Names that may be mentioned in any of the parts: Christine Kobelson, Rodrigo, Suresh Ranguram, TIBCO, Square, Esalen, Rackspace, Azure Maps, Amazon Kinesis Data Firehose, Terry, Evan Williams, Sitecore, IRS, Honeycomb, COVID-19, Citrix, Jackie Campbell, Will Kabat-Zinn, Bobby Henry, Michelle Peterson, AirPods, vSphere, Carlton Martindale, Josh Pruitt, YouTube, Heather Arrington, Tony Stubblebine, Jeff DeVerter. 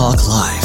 Talk Live.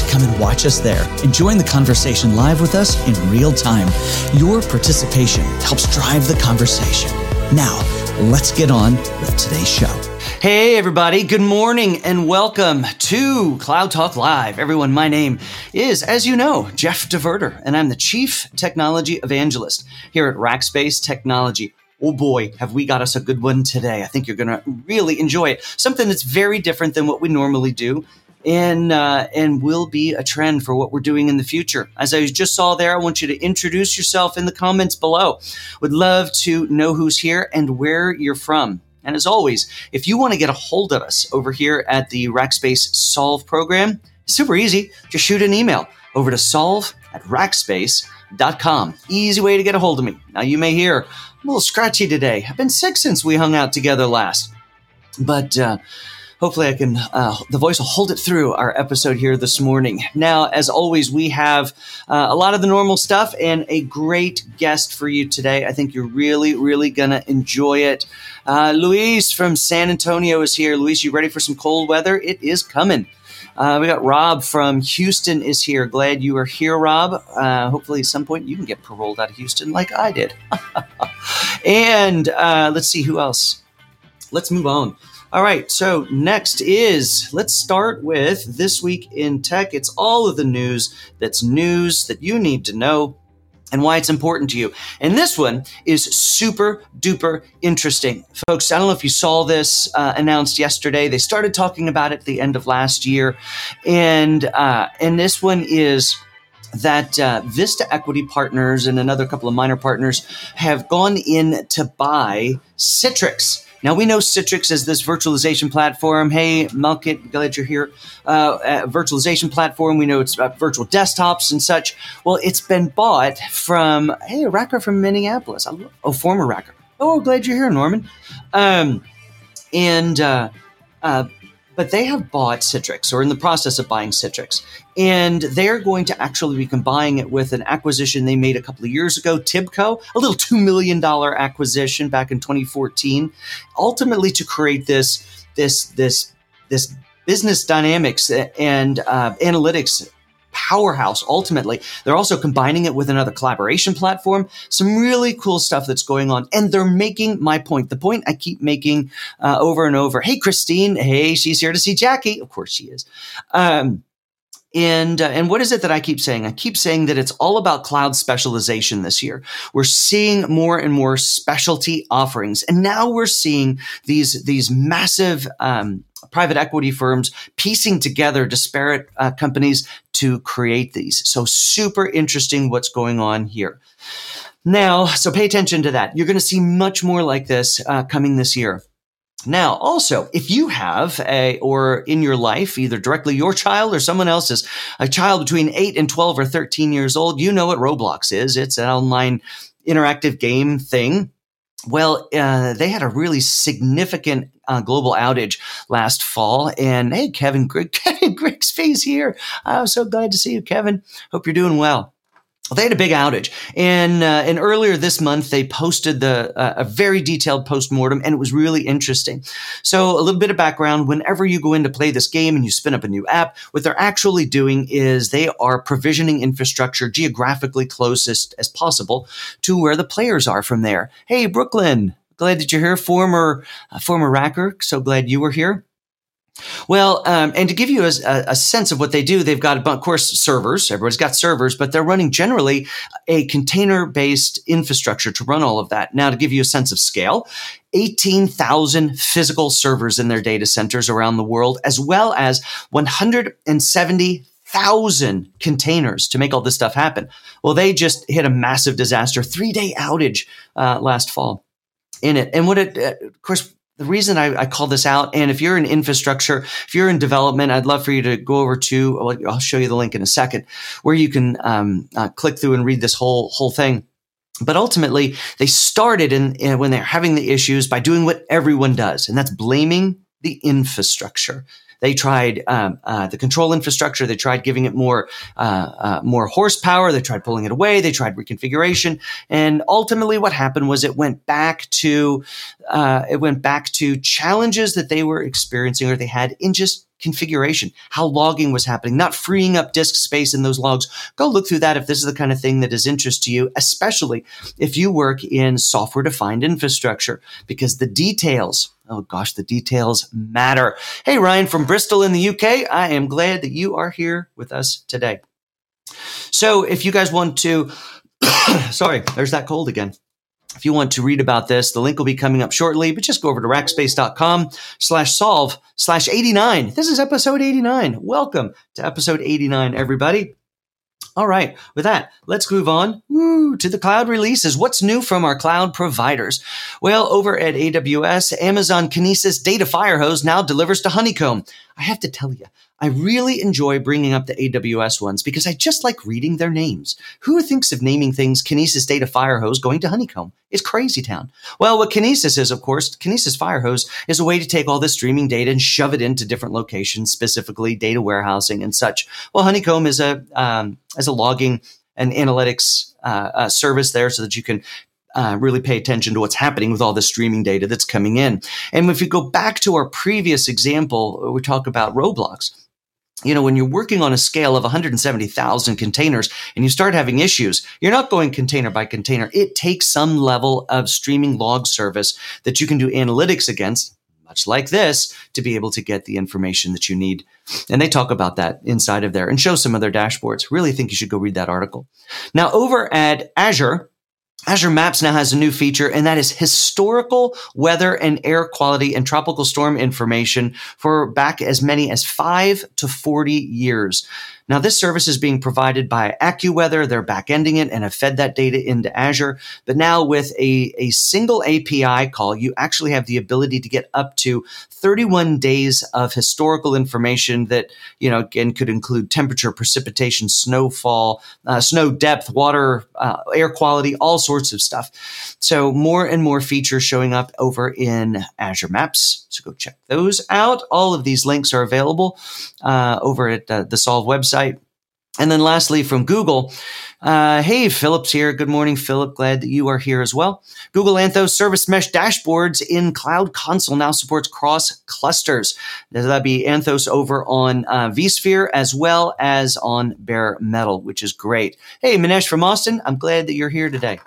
come and watch us there and join the conversation live with us in real time. Your participation helps drive the conversation. Now, let's get on with today's show. Hey, everybody. Good morning and welcome to Cloud Talk Live. Everyone, my name is, as you know, Jeff DeVerter, and I'm the Chief Technology Evangelist here at Rackspace Technology. Oh boy, have we got us a good one today. I think you're going to really enjoy it. Something that's very different than what we normally do. And will be a trend for what we're doing in the future. As I just saw there, I want you to introduce yourself in the comments below. Would love to know who's here and where you're from. And as always, if you want to get a hold of us over here at the Rackspace Solve program, super easy. Just shoot an email over to solve@rackspace.com. Easy way to get a hold of me. Now you may hear, I'm a little scratchy today. I've been sick since we hung out together last. But, hopefully I can, the voice will hold it through our episode here this morning. Now, as always, we have a lot of the normal stuff and a great guest for you today. I think you're really, really going to enjoy it. Luis from San Antonio is here. Luis, you ready for some cold weather? It is coming. We got Rob from Houston is here. Glad you are here, Rob. Hopefully at some point you can get paroled out of Houston like I did. And let's see who else. Let's move on. All right, so next is, let's start with This Week in Tech. It's all of the news that's news that you need to know and why it's important to you. And this one is super duper interesting. Folks, I don't know if you saw this announced yesterday. They started talking about it at the end of last year. And this one is that Vista Equity Partners and another couple of minor partners have gone in to buy Citrix. Now, we know Citrix is this virtualization platform. Hey, Malkit, glad you're here. Virtualization platform. We know it's about virtual desktops and such. Well, it's been bought from, hey, a racker from Minneapolis. Former racker. Oh, glad you're here, Norman. But they have bought Citrix, or in the process of buying Citrix. And they're going to actually be combining it with an acquisition they made a couple of years ago, TIBCO, a little $2 million acquisition back in 2014, ultimately to create this business dynamics and analytics powerhouse. Ultimately, they're also combining it with another collaboration platform. Some really cool stuff that's going on. And they're making my point, the point I keep making over and over. Hey, Christine. Hey, she's here to see Jackie. Of course she is. And what is it that I keep saying? I keep saying that it's all about cloud specialization this year. We're seeing more and more specialty offerings. And now we're seeing these massive, private equity firms piecing together disparate companies to create these. So super interesting what's going on here. Now, so pay attention to that. You're going to see much more like this coming this year. Now, also, if you have or in your life, either directly your child or someone else's, a child between 8 and 12 or 13 years old, you know what Roblox is. It's an online interactive game thing. Well, they had a really significant global outage last fall. And hey, Kevin Grigsby's here. I'm so glad to see you, Kevin. Hope you're doing well. Well, they had a big outage, and earlier this month they posted a very detailed postmortem, and it was really interesting. So a little bit of background: whenever you go in to play this game and you spin up a new app, what they're actually doing is they are provisioning infrastructure geographically closest as possible to where the players are from there. Hey, Brooklyn, glad that you're here, former racker. So glad you were here. Well, and to give you a sense of what they do, they've got, of course, servers. Everybody's got servers, but they're running generally a container-based infrastructure to run all of that. Now, to give you a sense of scale, 18,000 physical servers in their data centers around the world, as well as 170,000 containers to make all this stuff happen. Well, they just hit a massive disaster, 3-day outage last fall in it. And what it, of course, The reason I call this out, and if you're in infrastructure, if you're in development, I'd love for you to go over to, I'll show you the link in a second, where you can click through and read this whole thing. But ultimately, they started in when they're having the issues by doing what everyone does, and that's blaming the infrastructure. They tried the control infrastructure. They tried giving it more horsepower. They tried pulling it away. They tried reconfiguration, and ultimately, what happened was it went back to challenges that they were experiencing or they had in just configuration, how logging was happening, not freeing up disk space in those logs. Go look through that if this is the kind of thing that is interest to you, especially if you work in software-defined infrastructure, because the details. Oh gosh, the details matter. Hey, Ryan from Bristol in the UK, I am glad that you are here with us today. So if you guys want to, sorry, there's that cold again. If you want to read about this, the link will be coming up shortly, but just go over to rackspace.com/solve/89. This is episode 89. Welcome to episode 89, everybody. All right. With that, let's move on to the cloud releases. What's new from our cloud providers? Well, over at AWS, Amazon Kinesis Data Firehose now delivers to Honeycomb. I have to tell you, I really enjoy bringing up the AWS ones because I just like reading their names. Who thinks of naming things Kinesis Data Firehose going to Honeycomb? It's crazy town. Well, what Kinesis is, of course, Kinesis Firehose is a way to take all this streaming data and shove it into different locations, specifically data warehousing and such. Well, Honeycomb is a logging and analytics service there so that you can really pay attention to what's happening with all the streaming data that's coming in. And if you go back to our previous example, we talk about Roblox. You know, when you're working on a scale of 170,000 containers and you start having issues, you're not going container by container. It takes some level of streaming log service that you can do analytics against, much like this, to be able to get the information that you need. And they talk about that inside of there and show some of their dashboards. Really think you should go read that article. Now, over at Azure Maps now has a new feature, and that is historical weather and air quality and tropical storm information for back as many as 5 to 40 years. Now, this service is being provided by AccuWeather. They're back-ending it and have fed that data into Azure. But now with a single API call, you actually have the ability to get up to 31 days of historical information that, you know, again, could include temperature, precipitation, snowfall, snow depth, water, air quality, all sorts of stuff. So more and more features showing up over in Azure Maps. So go check those out. All of these links are available over at the Solve website. And then lastly, from Google, hey, Philip's here. Good morning, Philip. Glad that you are here as well. Google Anthos Service Mesh dashboards in Cloud Console now supports cross clusters. That'd be Anthos over on vSphere as well as on Bare Metal, which is great. Hey, Minesh from Austin. I'm glad that you're here today.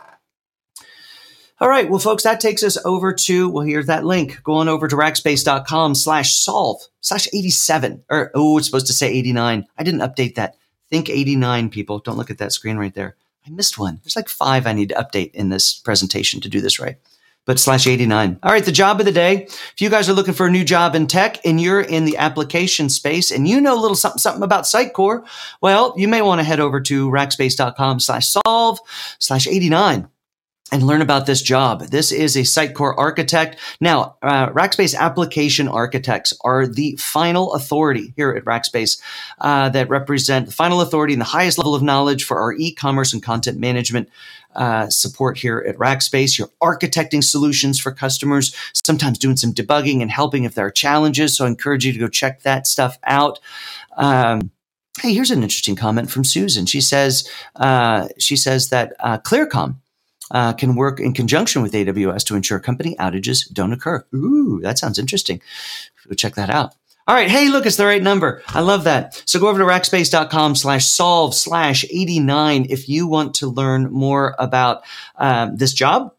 All right. Well, folks, that takes us over to, well, here's that link. Go on over to rackspace.com/solve/87, or, oh, it's supposed to say 89. I didn't update that. Think 89, people. Don't look at that screen right there. I missed one. There's like 5 I need to update in this presentation to do this right. But /89. All right, the job of the day. If you guys are looking for a new job in tech and you're in the application space and you know a little something about Sitecore, well, you may want to head over to rackspace.com/solve/89. and learn about this job. This is a Sitecore architect. Now, Rackspace application architects are the final authority here at Rackspace that represent the final authority and the highest level of knowledge for our e-commerce and content management support here at Rackspace. You're architecting solutions for customers, sometimes doing some debugging and helping if there are challenges. So I encourage you to go check that stuff out. Hey, here's an interesting comment from Susan. She says that ClearCom can work in conjunction with AWS to ensure company outages don't occur. Ooh, that sounds interesting. Go check that out. All right. Hey, look, it's the right number. I love that. So go over to rackspace.com/solve/89 if you want to learn more about this job.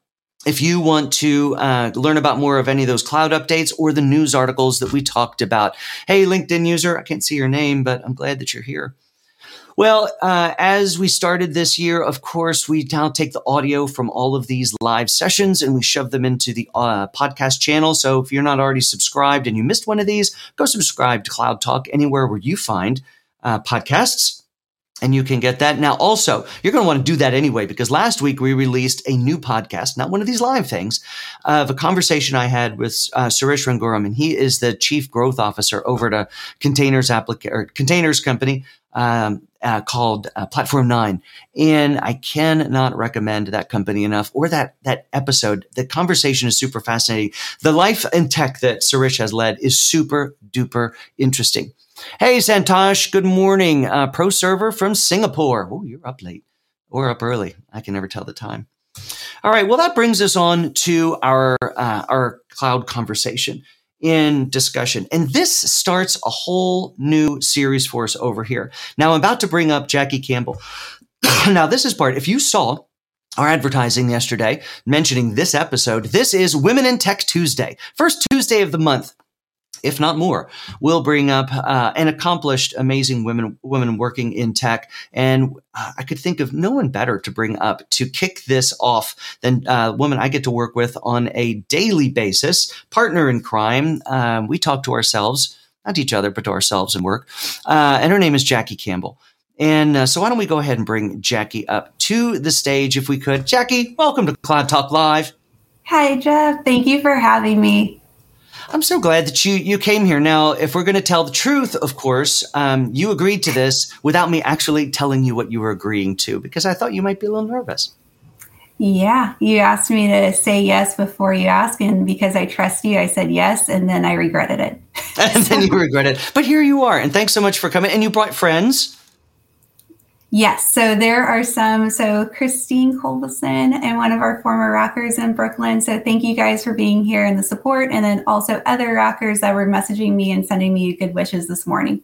If you want to learn about more of any of those cloud updates or the news articles that we talked about. Hey, LinkedIn user, I can't see your name, but I'm glad that you're here. Well, as we started this year, of course, we now take the audio from all of these live sessions and we shove them into the podcast channel. So if you're not already subscribed and you missed one of these, go subscribe to Cloud Talk anywhere where you find podcasts. And you can get that. Now, also, you're going to want to do that anyway, because last week we released a new podcast, not one of these live things, of a conversation I had with Suresh Ranguram, and he is the chief growth officer over at a containers company called Platform Nine. And I cannot recommend that company enough, or that episode. The conversation is super fascinating. The life and tech that Suresh has led is super duper interesting. Hey, Santosh, good morning. Pro server from Singapore. Oh, you're up late or up early. I can never tell the time. All right. Well, that brings us on to our cloud conversation in discussion. And this starts a whole new series for us over here. Now, I'm about to bring up Jackie Campbell. Now, this is part, if you saw our advertising yesterday mentioning this episode, this is Women in Tech Tuesday, first Tuesday of the month. If not more, we'll bring up an accomplished, amazing women working in tech. And I could think of no one better to bring up to kick this off than a woman I get to work with on a daily basis, partner in crime. We talk to ourselves, not each other, but to ourselves and work. And her name is Jackie Campbell. And so why don't we go ahead and bring Jackie up to the stage if we could. Jackie, welcome to Cloud Talk Live. Hi, Jeff. Thank you for having me. I'm so glad that you came here. Now, if we're going to tell the truth, of course, you agreed to this without me actually telling you what you were agreeing to, because I thought you might be a little nervous. Yeah, you asked me to say yes before you asked, and because I trust you, I said yes, and then I regretted it. And then you regret it. But here you are, and thanks so much for coming. And you brought friends. Yes. So there are some. So Christine Kobelson and one of our former Rockers in Brooklyn. So thank you guys for being here and the support. And then also other Rockers that were messaging me and sending me good wishes this morning.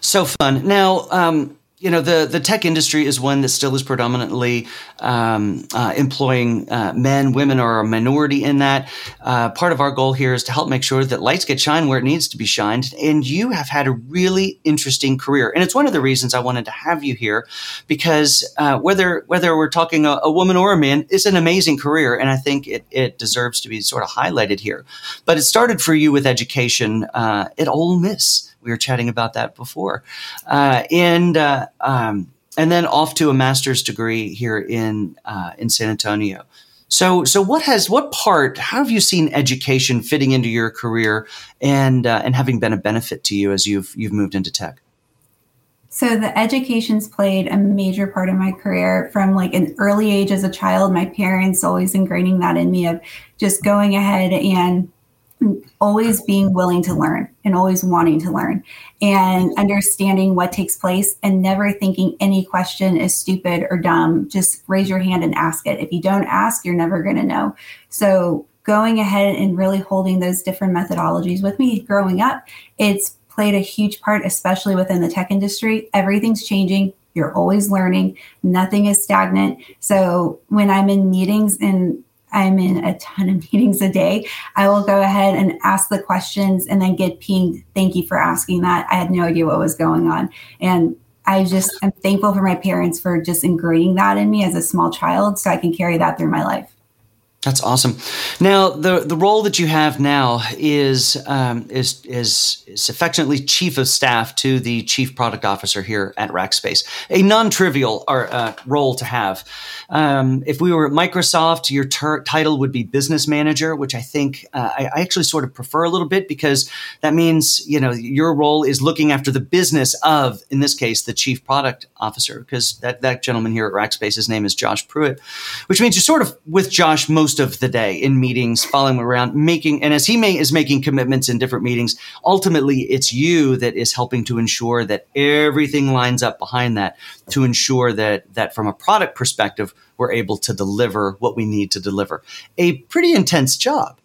So fun. Now, you know, the tech industry is one that still is predominantly employing men. Women are a minority in that. Part of our goal here is to help make sure that lights get shined where it needs to be shined. And you have had a really interesting career. And it's one of the reasons I wanted to have you here, because whether we're talking a woman or a man, it's an amazing career. And I think it deserves to be sort of highlighted here. But it started for you with education at Ole Miss. We were chatting about that before. And then off to a master's degree here in San Antonio. So how have you seen education fitting into your career and having been a benefit to you as you've moved into tech? So the education's played a major part of my career from like an early age as a child. My parents always ingraining that in me of just going ahead and always being willing to learn and always wanting to learn and understanding what takes place and never thinking any question is stupid or dumb. Just raise your hand and ask it. If you don't ask, you're never going to know. So going ahead and really holding those different methodologies with me growing up, it's played a huge part, especially within the tech industry. Everything's changing. You're always learning. Nothing is stagnant. So when I'm in meetings and I'm in a ton of meetings a day, I will go ahead and ask the questions and then get pinged. Thank you for asking that. I had no idea what was going on. And I'm thankful for my parents for just ingraining that in me as a small child so I can carry that through my life. That's awesome. Now, the role that you have now is affectionately chief of staff to the chief product officer here at Rackspace. A non-trivial role to have. If we were at Microsoft, your title would be business manager, which I think I actually sort of prefer a little bit, because that means, you know, your role is looking after the business of, in this case, the chief product officer, because that gentleman here at Rackspace, his name is Josh Pruitt, which means you're sort of with Josh most of the day in meetings, following around, as he is making commitments in different meetings. Ultimately, it's you that is helping to ensure that everything lines up behind that, to ensure that from a product perspective, we're able to deliver what we need to deliver. A pretty intense job.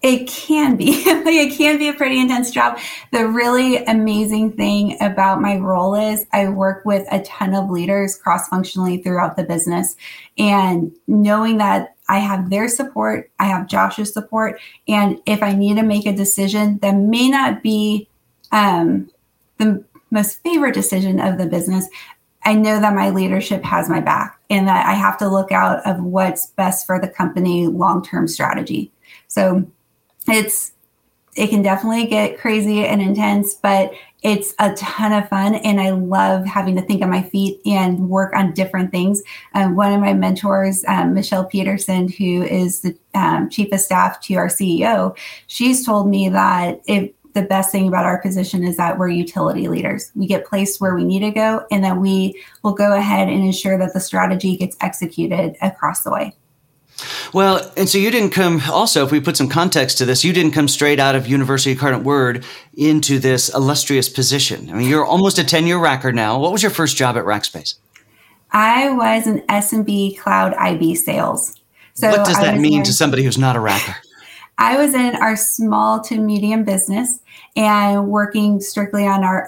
It can be. It can be a pretty intense job. The really amazing thing about my role is I work with a ton of leaders cross-functionally throughout the business. And knowing that I have their support, I have Josh's support. And if I need to make a decision that may not be the most favorite decision of the business, I know that my leadership has my back and that I have to look out of what's best for the company long-term strategy. So it can definitely get crazy and intense, but It's a ton of fun, and I love having to think on my feet and work on different things. One of my mentors, Michelle Peterson, who is the chief of staff to our CEO, she's told me that the best thing about our position is that we're utility leaders. We get placed where we need to go, and that we will go ahead and ensure that the strategy gets executed across the way. Well, and so you didn't come, also, if we put some context to this, you didn't come straight out of University of Carnegie Word into this illustrious position. I mean, you're almost a 10-year racker now. What was your first job at Rackspace? I was an SMB cloud IB sales. So what does that mean to somebody who's not a racker? I was in our small to medium business and working strictly on our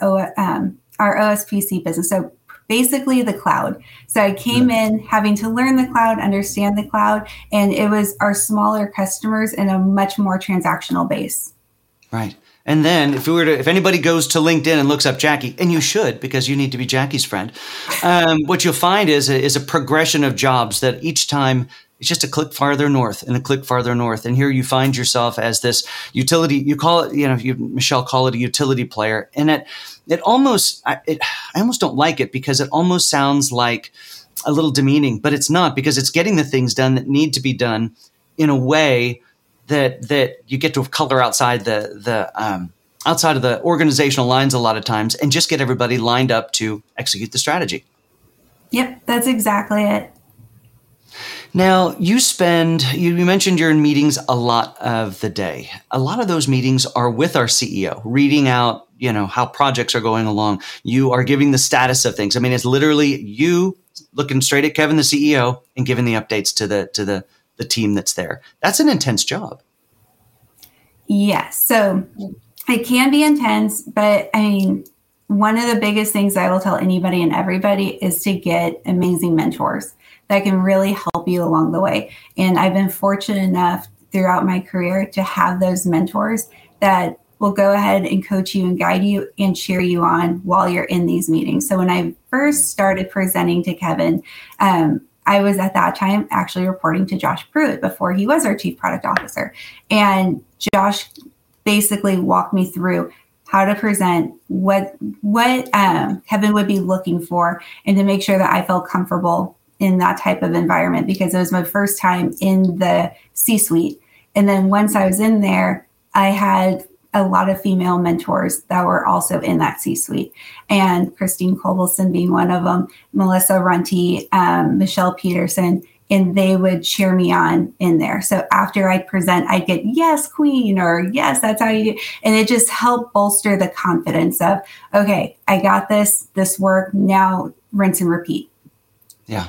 OSPC business. So basically the cloud. So I came in having to learn the cloud, understand the cloud, and it was our smaller customers in a much more transactional base. Right. And then if anybody goes to LinkedIn and looks up Jackie, and you should, because you need to be Jackie's friend, what you'll find is a progression of jobs that each time it's just a click farther north and a click farther north. And here you find yourself as this utility, you call it, Michelle, call it a utility player. And I almost don't like it because it almost sounds like a little demeaning, but it's not, because it's getting the things done that need to be done in a way that you get to color outside outside of the organizational lines a lot of times, and just get everybody lined up to execute the strategy. Yep, that's exactly it. Now, you mentioned you're in meetings a lot of the day. A lot of those meetings are with our CEO, reading out, how projects are going along. You are giving the status of things. I mean, it's literally you looking straight at Kevin, the CEO, and giving the updates to the team that's there. That's an intense job. Yes. Yeah, so it can be intense, but one of the biggest things I will tell anybody and everybody is to get amazing mentors that can really help you along the way. And I've been fortunate enough throughout my career to have those mentors that will go ahead and coach you and guide you and cheer you on while you're in these meetings. So when I first started presenting to Kevin, I was at that time actually reporting to Josh Pruitt before he was our chief product officer. And Josh basically walked me through how to present, what Kevin would be looking for, and to make sure that I felt comfortable in that type of environment, because it was my first time in the C-suite. And then once I was in there, I had a lot of female mentors that were also in that C-suite, and Christine Kobelson being one of them, Melissa Runty, Michelle Peterson, and they would cheer me on in there. So after I'd present, I'd get, yes, queen, or yes, that's how you do. And it just helped bolster the confidence of, okay, I got this work, now rinse and repeat. Yeah.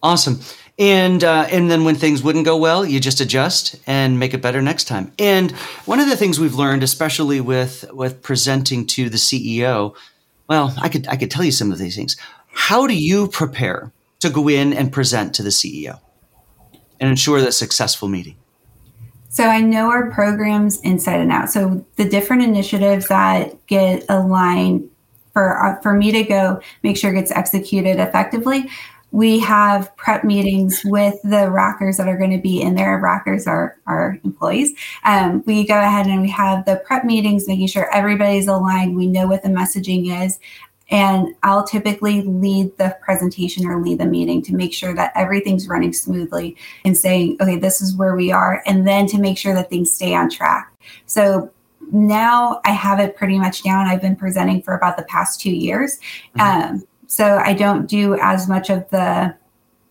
Awesome. And then when things wouldn't go well, you just adjust and make it better next time. And one of the things we've learned, especially with presenting to the CEO, well, I could tell you some of these things. How do you prepare to go in and present to the CEO and ensure that successful meeting? So I know our programs inside and out. So the different initiatives that get aligned for me to go make sure it gets executed effectively. We have prep meetings with the rackers that are going to be in there. Rackers are our employees. We go ahead and we have the prep meetings, making sure everybody's aligned. We know what the messaging is. And I'll typically lead the presentation or lead the meeting to make sure that everything's running smoothly and saying, okay, this is where we are. And then to make sure that things stay on track. So now I have it pretty much down. I've been presenting for about the past 2 years. Mm-hmm. So I don't do as much of the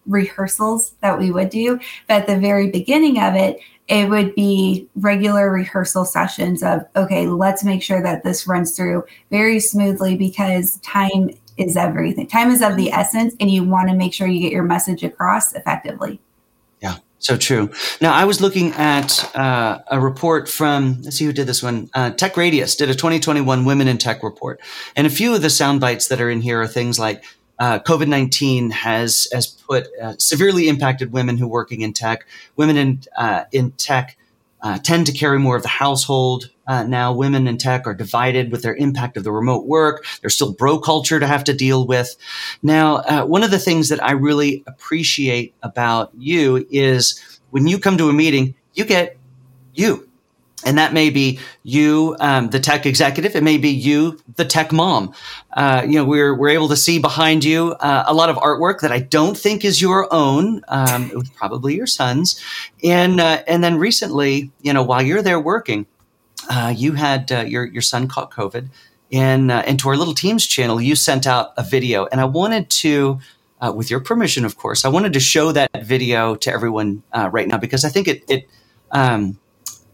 rehearsals that we would do. But at the very beginning of it, it would be regular rehearsal sessions of, okay, let's make sure that this runs through very smoothly, because time is everything. Time is of the essence, and you want to make sure you get your message across effectively. Yeah, so true. Now, I was looking at a report from, let's see who did this one. Tech Radius did a 2021 Women in Tech report. And a few of the sound bites that are in here are things like COVID-19 has put severely impacted women who are working in tech. Women in tech tend to carry more of the household. Now women in tech are divided with their impact of the remote work. There's still bro culture to have to deal with. Now, one of the things that I really appreciate about you is when you come to a meeting, you get you. And that may be you, the tech executive. It may be you, the tech mom. We're able to see behind you a lot of artwork that I don't think is your own. It was probably your son's. And then recently, while you're there working, you had your son caught COVID. And to our little teams channel, you sent out a video. And I wanted to, with your permission, of course, I wanted to show that video to everyone right now, because I think it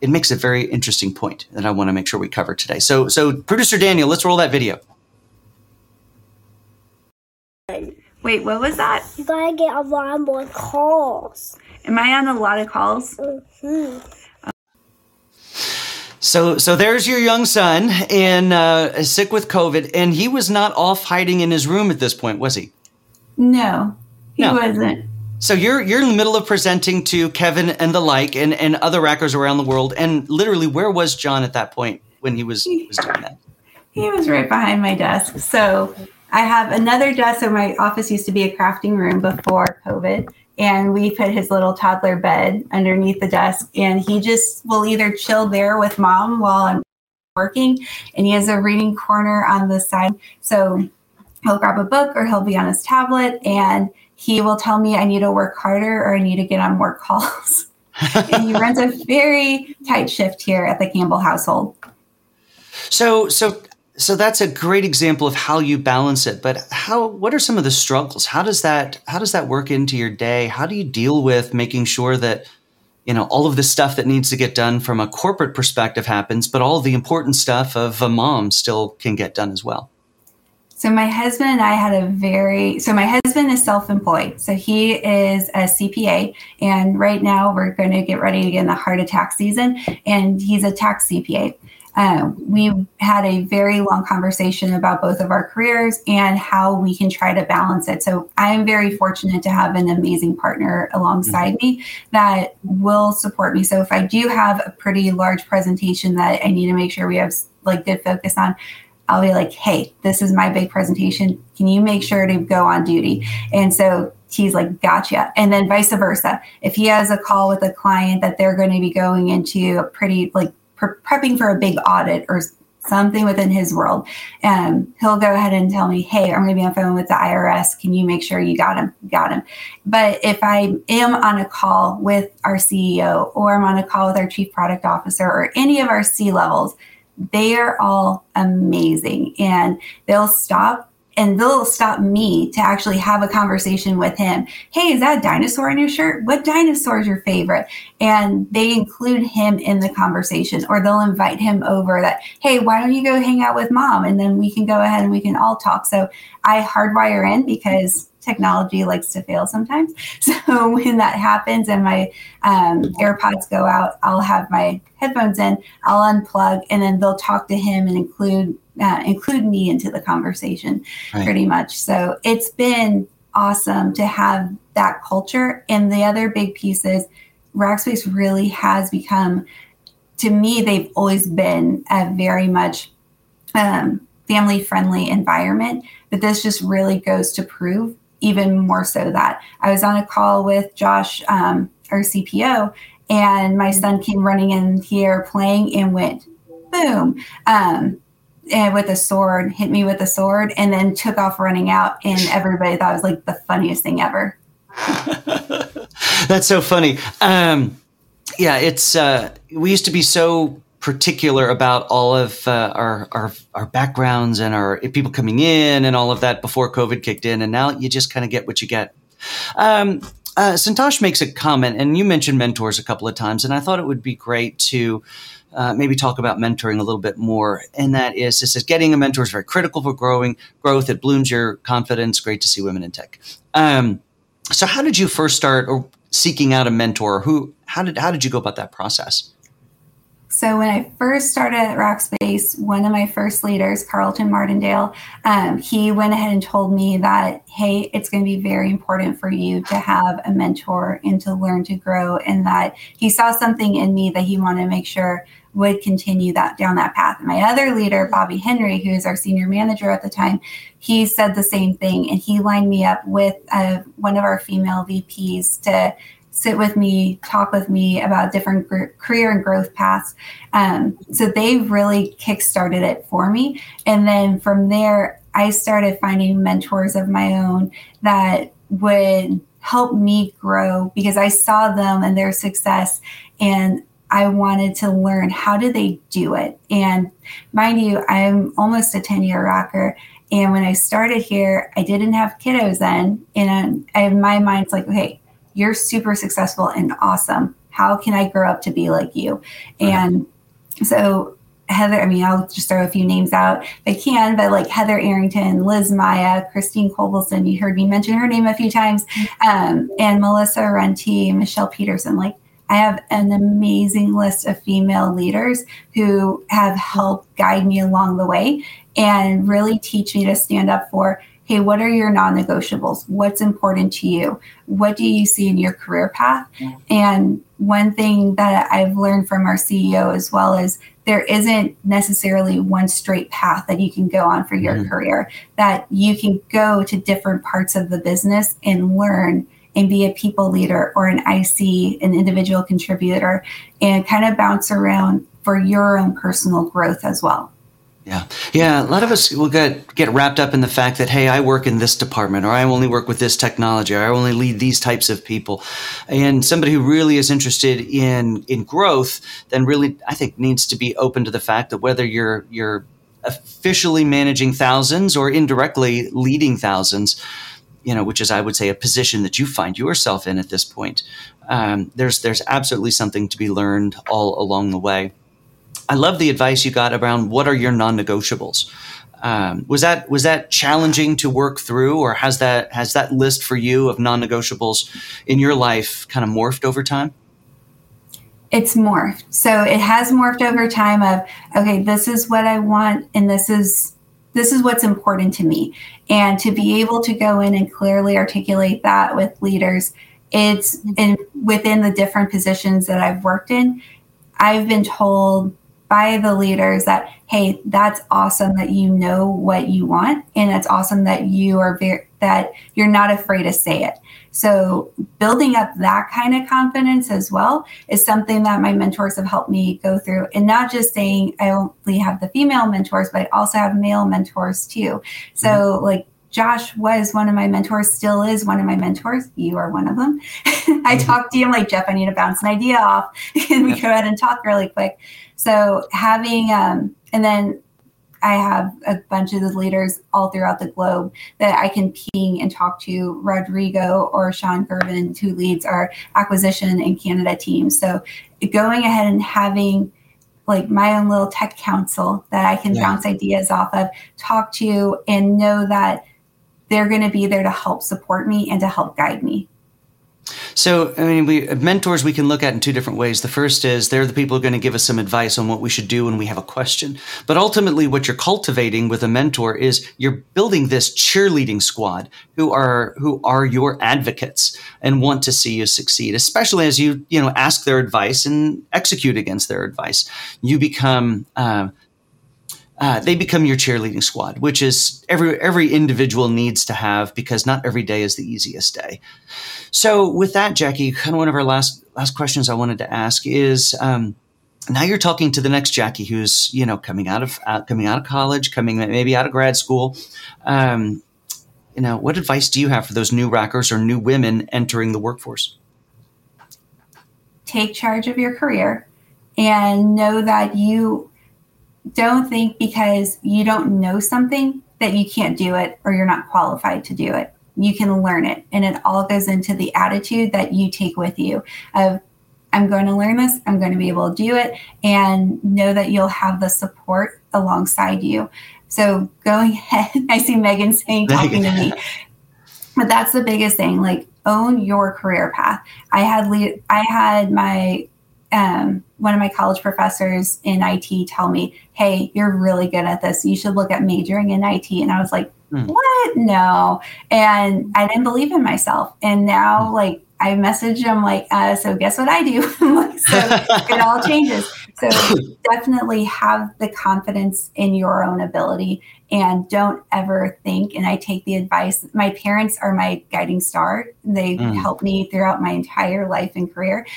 makes a very interesting point that I want to make sure we cover today. So producer Daniel, let's roll that video. Wait, what was that? You gotta get a lot more calls. Am I on a lot of calls? Mm-hmm. So there's your young son and sick with COVID, and he was not off hiding in his room at this point, was he? No, he wasn't. So you're in the middle of presenting to Kevin and the like and other rackers around the world. And literally, where was John at that point when he was doing that? He was right behind my desk. So I have another desk. So my office used to be a crafting room before COVID. And we put his little toddler bed underneath the desk. And he just will either chill there with mom while I'm working. And he has a reading corner on the side. So he'll grab a book or he'll be on his tablet. And he will tell me I need to work harder or I need to get on more calls. And he runs a very tight shift here at the Campbell household. So that's a great example of how you balance it. But what are some of the struggles? How does that work into your day? How do you deal with making sure that, all of the stuff that needs to get done from a corporate perspective happens, but all the important stuff of a mom still can get done as well? So my husband and I had my husband is self-employed. So he is a CPA. And right now we're going to get ready to get in the heart of tax season. And he's a tax CPA. We had a very long conversation about both of our careers and how we can try to balance it. So I'm very fortunate to have an amazing partner alongside mm-hmm. me that will support me. So if I do have a pretty large presentation that I need to make sure we have good focus on, I'll be like, hey, this is my big presentation. Can you make sure to go on duty? And so he's like, gotcha. And then vice versa. If he has a call with a client that they're going to be going into a pretty prepping for a big audit or something within his world, he'll go ahead and tell me, hey, I'm going to be on the phone with the IRS. Can you make sure you got him? But if I am on a call with our CEO or I'm on a call with our chief product officer or any of our C-levels, they are all amazing, and they'll stop me to actually have a conversation with him. Hey, is that a dinosaur on your shirt? What dinosaur is your favorite? And they include him in the conversation, or they'll invite him over that, hey, why don't you go hang out with mom? And then we can go ahead and we can all talk. So I hardwire in because technology likes to fail sometimes. So when that happens and my AirPods go out, I'll have my headphones in, I'll unplug, and then they'll talk to him and include me into the conversation pretty much. So it's been awesome to have that culture. And the other big piece is Rackspace really has become, to me, they've always been a very much family-friendly environment. But this just really goes to prove even more so that. I was on a call with Josh, our CPO, and my son came running in here playing and went, boom, and hit me with a sword, and then took off running out. And everybody thought it was the funniest thing ever. That's so funny. It's we used to be so particular about all of our backgrounds and our people coming in and all of that before COVID kicked in. And now you just kind of get what you get. Santosh makes a comment, and you mentioned mentors a couple of times, and I thought it would be great to maybe talk about mentoring a little bit more. And that is, it says, getting a mentor is very critical for growth. It blooms your confidence. Great to see women in tech. So how did you first start or seeking out a mentor? How did you go about that process? So when I first started at Rackspace, one of my first leaders, Carlton Martindale, he went ahead and told me that, hey, it's going to be very important for you to have a mentor and to learn to grow, and that he saw something in me that he wanted to make sure would continue that down that path. And my other leader, Bobby Henry, who is our senior manager at the time, he said the same thing, and he lined me up with one of our female VPs to sit with me, talk with me about different career and growth paths. So they really kickstarted it for me. And then from there, I started finding mentors of my own that would help me grow because I saw them and their success. And I wanted to learn, how do they do it? And mind you, I'm almost a 10-year rocker. And when I started here, I didn't have kiddos then. And my mind's like, okay, you're super successful and awesome. How can I grow up to be like you? Right. And so Heather, I mean, I'll just throw a few names out if I can, but like Heather Arrington, Liz Maya, Christine Kobelson, you heard me mention her name a few times, and Melissa Runty, Michelle Peterson. Like, I have an amazing list of female leaders who have helped guide me along the way and really teach me to stand up for, hey, what are your non-negotiables? What's important to you? What do you see in your career path? Yeah. And one thing that I've learned from our CEO as well is there isn't necessarily one straight path that you can go on for your career, that you can go to different parts of the business and learn and be a people leader or an IC, an individual contributor, and kind of bounce around for your own personal growth as well. Yeah. Yeah. A lot of us will get wrapped up in the fact that, hey, I work in this department, or I only work with this technology, or I only lead these types of people. And somebody who really is interested in growth, then really, I think, needs to be open to the fact that whether you're officially managing thousands or indirectly leading thousands, you know, which is, I would say, a position that you find yourself in at this point, there's absolutely something to be learned all along the way. I love the advice you got around what are your non-negotiables. Was that challenging to work through, or has that list for you of non-negotiables in your life kind of morphed over time? It's morphed. So it has morphed over time of, okay, this is what I want, and this is what's important to me. And to be able to go in and clearly articulate that with leaders, it's within the different positions that I've worked in, I've been told by the leaders that, hey, that's awesome that you know what you want, and it's awesome that you're not afraid to say it. So building up that kind of confidence as well is something that my mentors have helped me go through, and not just saying I only have the female mentors, but I also have male mentors too. So like Josh was one of my mentors, still is one of my mentors. You are one of them. I talked to him like, Jeff, I need to bounce an idea off. Can we go ahead and talk really quick? So having, and then I have a bunch of the leaders all throughout the globe that I can ping and talk to, Rodrigo or Sean Gervin, who leads our acquisition and Canada team. So going ahead and having like my own little tech council that I can bounce ideas off of, talk to, and know that they're going to be there to help support me and to help guide me. So, I mean, mentors we can look at in two different ways. The first is they're the people who are going to give us some advice on what we should do when we have a question. But ultimately, what you're cultivating with a mentor is you're building this cheerleading squad who are your advocates and want to see you succeed, especially as you ask their advice and execute against their advice. You become... they become your cheerleading squad, which is every individual needs to have, because not every day is the easiest day. So with that, Jackie, kind of one of our last questions I wanted to ask is, now you're talking to the next Jackie who's, coming out of college, coming maybe out of grad school. What advice do you have for those new rockers or new women entering the workforce? Take charge of your career and know that you don't think because you don't know something that you can't do it or you're not qualified to do it. You can learn it. And it all goes into the attitude that you take with you of, I'm going to learn this, I'm going to be able to do it, and know that you'll have the support alongside you. So going ahead, I see Megan saying, talking to me. But that's the biggest thing, like own your career path. I had my... one of my college professors in IT tell me, hey, you're really good at this. You should look at majoring in IT. And I was like, what? No. And I didn't believe in myself. And now like I message him like, so guess what I do? It all changes. So definitely have the confidence in your own ability and don't ever think, and I take the advice, my parents are my guiding star. They helped me throughout my entire life and career.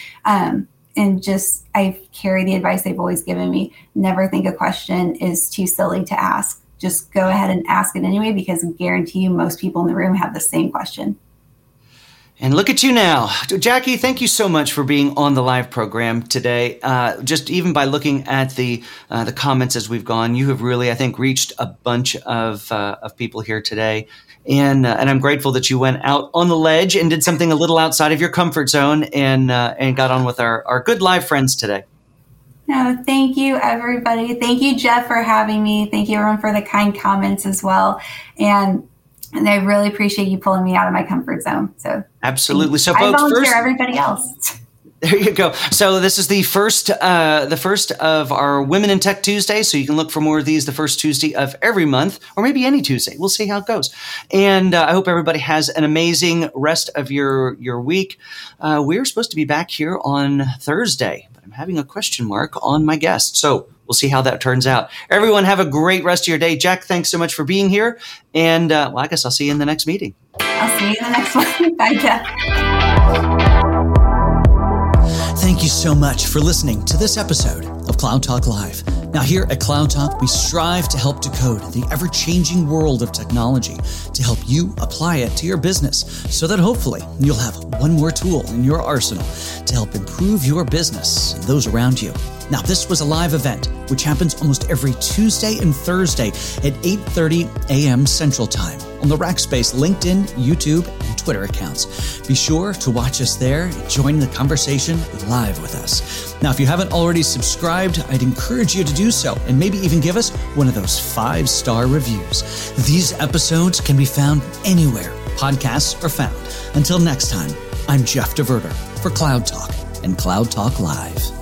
And just, I carry the advice they've always given me. Never think a question is too silly to ask. Just go ahead and ask it anyway, because I guarantee you most people in the room have the same question. And look at you now. Jackie, thank you so much for being on the live program today. Just even by looking at the comments as we've gone, you have really, I think, reached a bunch of people here today. And I'm grateful that you went out on the ledge and did something a little outside of your comfort zone and got on with our good live friends today. No, thank you, everybody. Thank you, Jeff, for having me. Thank you, everyone, for the kind comments as well. And I really appreciate you pulling me out of my comfort zone. So absolutely. So folks, I volunteer everybody else. There you go. So this is the first of our Women in Tech Tuesday. So you can look for more of these the first Tuesday of every month, or maybe any Tuesday. We'll see how it goes. And I hope everybody has an amazing rest of your week. We're supposed to be back here on Thursday, but I'm having a question mark on my guest. So we'll see how that turns out. Everyone, have a great rest of your day. Jack, thanks so much for being here. And well, I guess I'll see you in the next meeting. I'll see you in the next one. Bye, Jeff. Thank you so much for listening to this episode of Cloud Talk Live. Now here at Cloud Talk, we strive to help decode the ever-changing world of technology to help you apply it to your business so that hopefully you'll have one more tool in your arsenal to help improve your business and those around you. Now, this was a live event, which happens almost every Tuesday and Thursday at 8:30 a.m. Central Time on the Rackspace LinkedIn, YouTube, and Twitter accounts. Be sure to watch us there and join the conversation live with us. Now, if you haven't already subscribed, I'd encourage you to do so and maybe even give us one of those 5-star reviews. These episodes can be found anywhere podcasts are found. Until next time, I'm Jeff DeVerter for Cloud Talk and Cloud Talk Live.